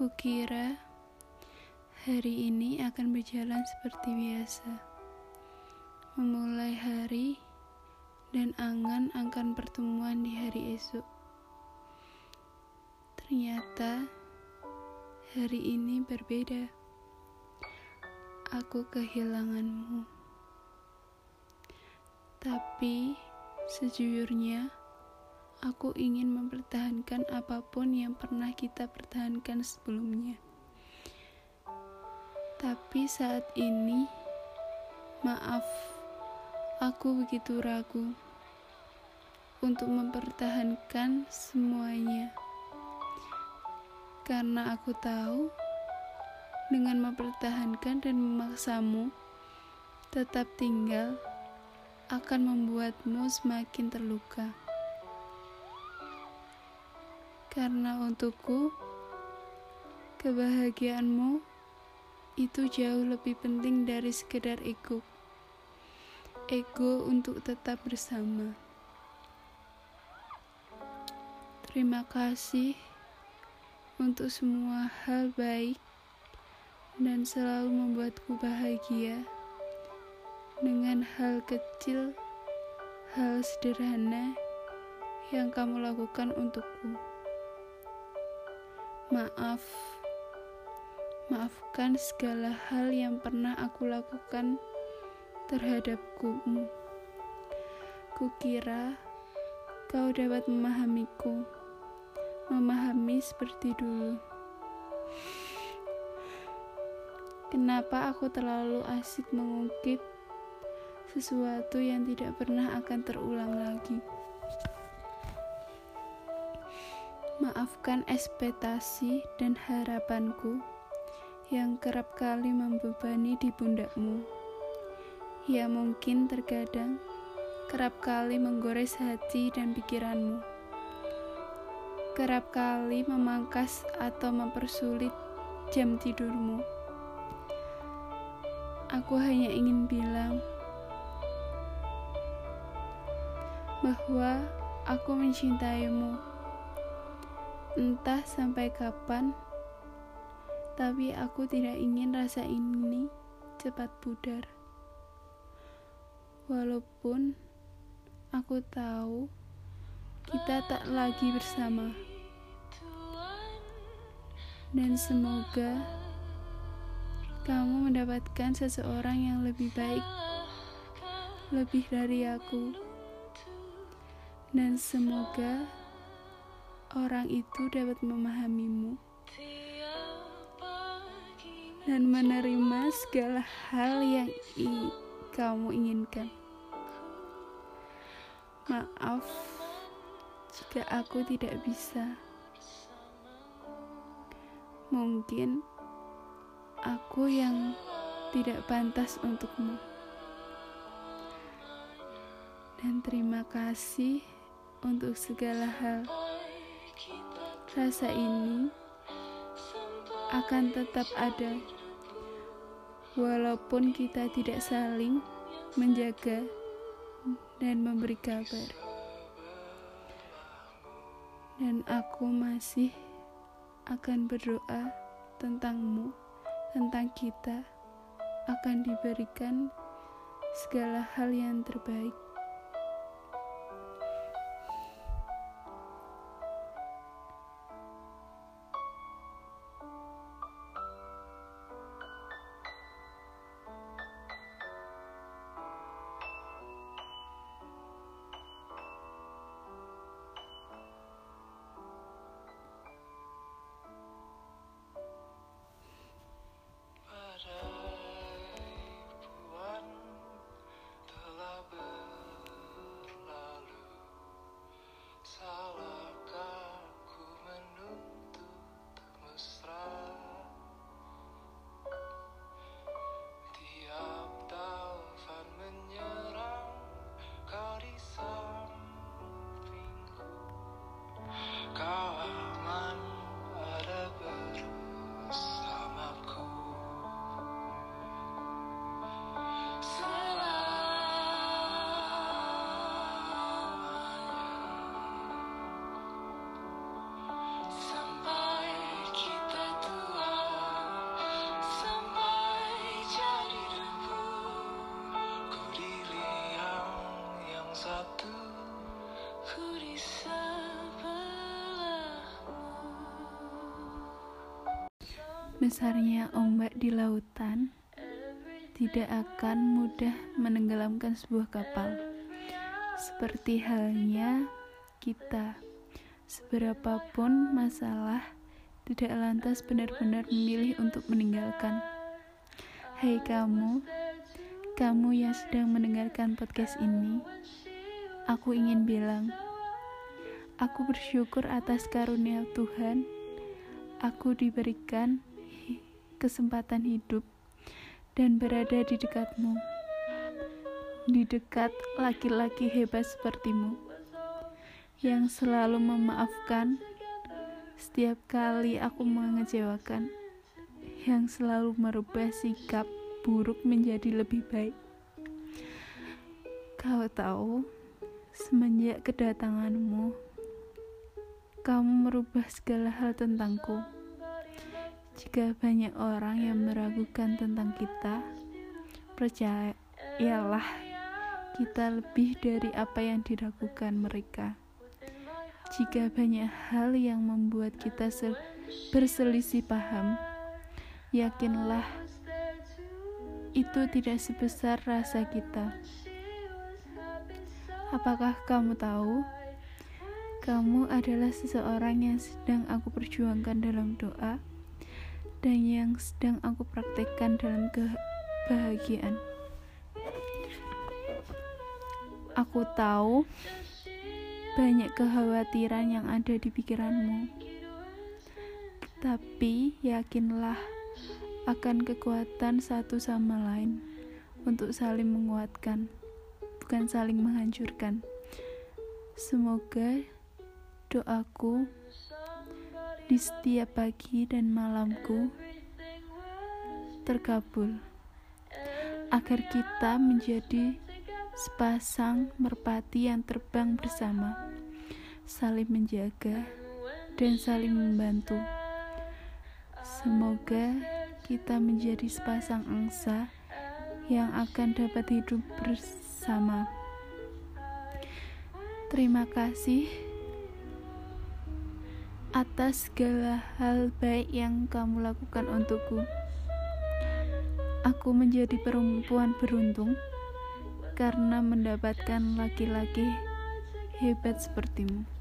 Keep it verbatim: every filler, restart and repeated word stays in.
Kukira hari ini akan berjalan seperti biasa, memulai hari dan angan akan pertemuan di hari esok. Ternyata hari ini berbeda. Aku kehilanganmu, tapi sejujurnya aku ingin mempertahankan apapun yang pernah kita pertahankan sebelumnya. Tapi saat ini, maaf, aku begitu ragu untuk mempertahankan semuanya. Karena aku tahu, dengan mempertahankan dan memaksamu tetap tinggal akan membuatmu semakin terluka. Karena untukku, kebahagiaanmu itu jauh lebih penting dari sekedar ego. Ego untuk tetap bersama. Terima kasih untuk semua hal baik dan selalu membuatku bahagia dengan hal kecil, hal sederhana yang kamu lakukan untukku. Maaf, maafkan segala hal yang pernah aku lakukan terhadapku. Kukira kau dapat memahamiku, memahami seperti dulu. Kenapa aku terlalu asik mengungkit sesuatu yang tidak pernah akan terulang lagi? Maafkan ekspektasi dan harapanku yang kerap kali membebani di pundakmu. Ya mungkin terkadang kerap kali menggores hati dan pikiranmu. Kerap kali memangkas atau mempersulit jam tidurmu. Aku hanya ingin bilang bahwa aku mencintaimu. Entah sampai kapan, tapi aku tidak ingin rasa ini cepat pudar. Walaupun aku tahu kita tak lagi bersama. Dan semoga kamu mendapatkan seseorang yang lebih baik, lebih dari aku. Dan semoga orang itu dapat memahamimu dan menerima segala hal yang i- kamu inginkan. Maaf jika aku tidak bisa. Mungkin aku yang tidak pantas untukmu. Dan terima kasih untuk segala hal. Rasa ini akan tetap ada, walaupun kita tidak saling menjaga dan memberi kabar. Dan aku masih akan berdoa tentangmu, tentang kita, akan diberikan segala hal yang terbaik. But I, Puan, telah ber Besarnya ombak di lautan tidak akan mudah menenggelamkan sebuah kapal. Seperti halnya kita, seberapapun masalah, tidak lantas benar-benar memilih untuk meninggalkan. Hai kamu, kamu yang sedang mendengarkan podcast ini, aku ingin bilang, aku bersyukur atas karunia Tuhan. Aku diberikan kesempatan hidup dan berada di dekatmu, di dekat laki-laki hebat sepertimu yang selalu memaafkan setiap kali aku mengecewakan, yang selalu merubah sikap buruk menjadi lebih baik. Kau tahu, semenjak kedatanganmu, kamu merubah segala hal tentangku. Jika banyak orang yang meragukan tentang kita, percayalah kita lebih dari apa yang diragukan mereka. Jika banyak hal yang membuat kita berselisih paham, yakinlah itu tidak sebesar rasa kita. Apakah kamu tahu? Kamu adalah seseorang yang sedang aku perjuangkan dalam doa dan yang sedang aku praktekkan dalam kebahagiaan. Aku tahu banyak kekhawatiran yang ada di pikiranmu, tapi yakinlah akan kekuatan satu sama lain untuk saling menguatkan, bukan saling menghancurkan. Semoga doaku di setiap pagi dan malamku terkabul, agar kita menjadi sepasang merpati yang terbang bersama, saling menjaga dan saling membantu. Semoga kita menjadi sepasang angsa yang akan dapat hidup bersama. Terima kasih atas segala hal baik yang kamu lakukan untukku. Aku menjadi perempuan beruntung karena mendapatkan laki-laki hebat sepertimu.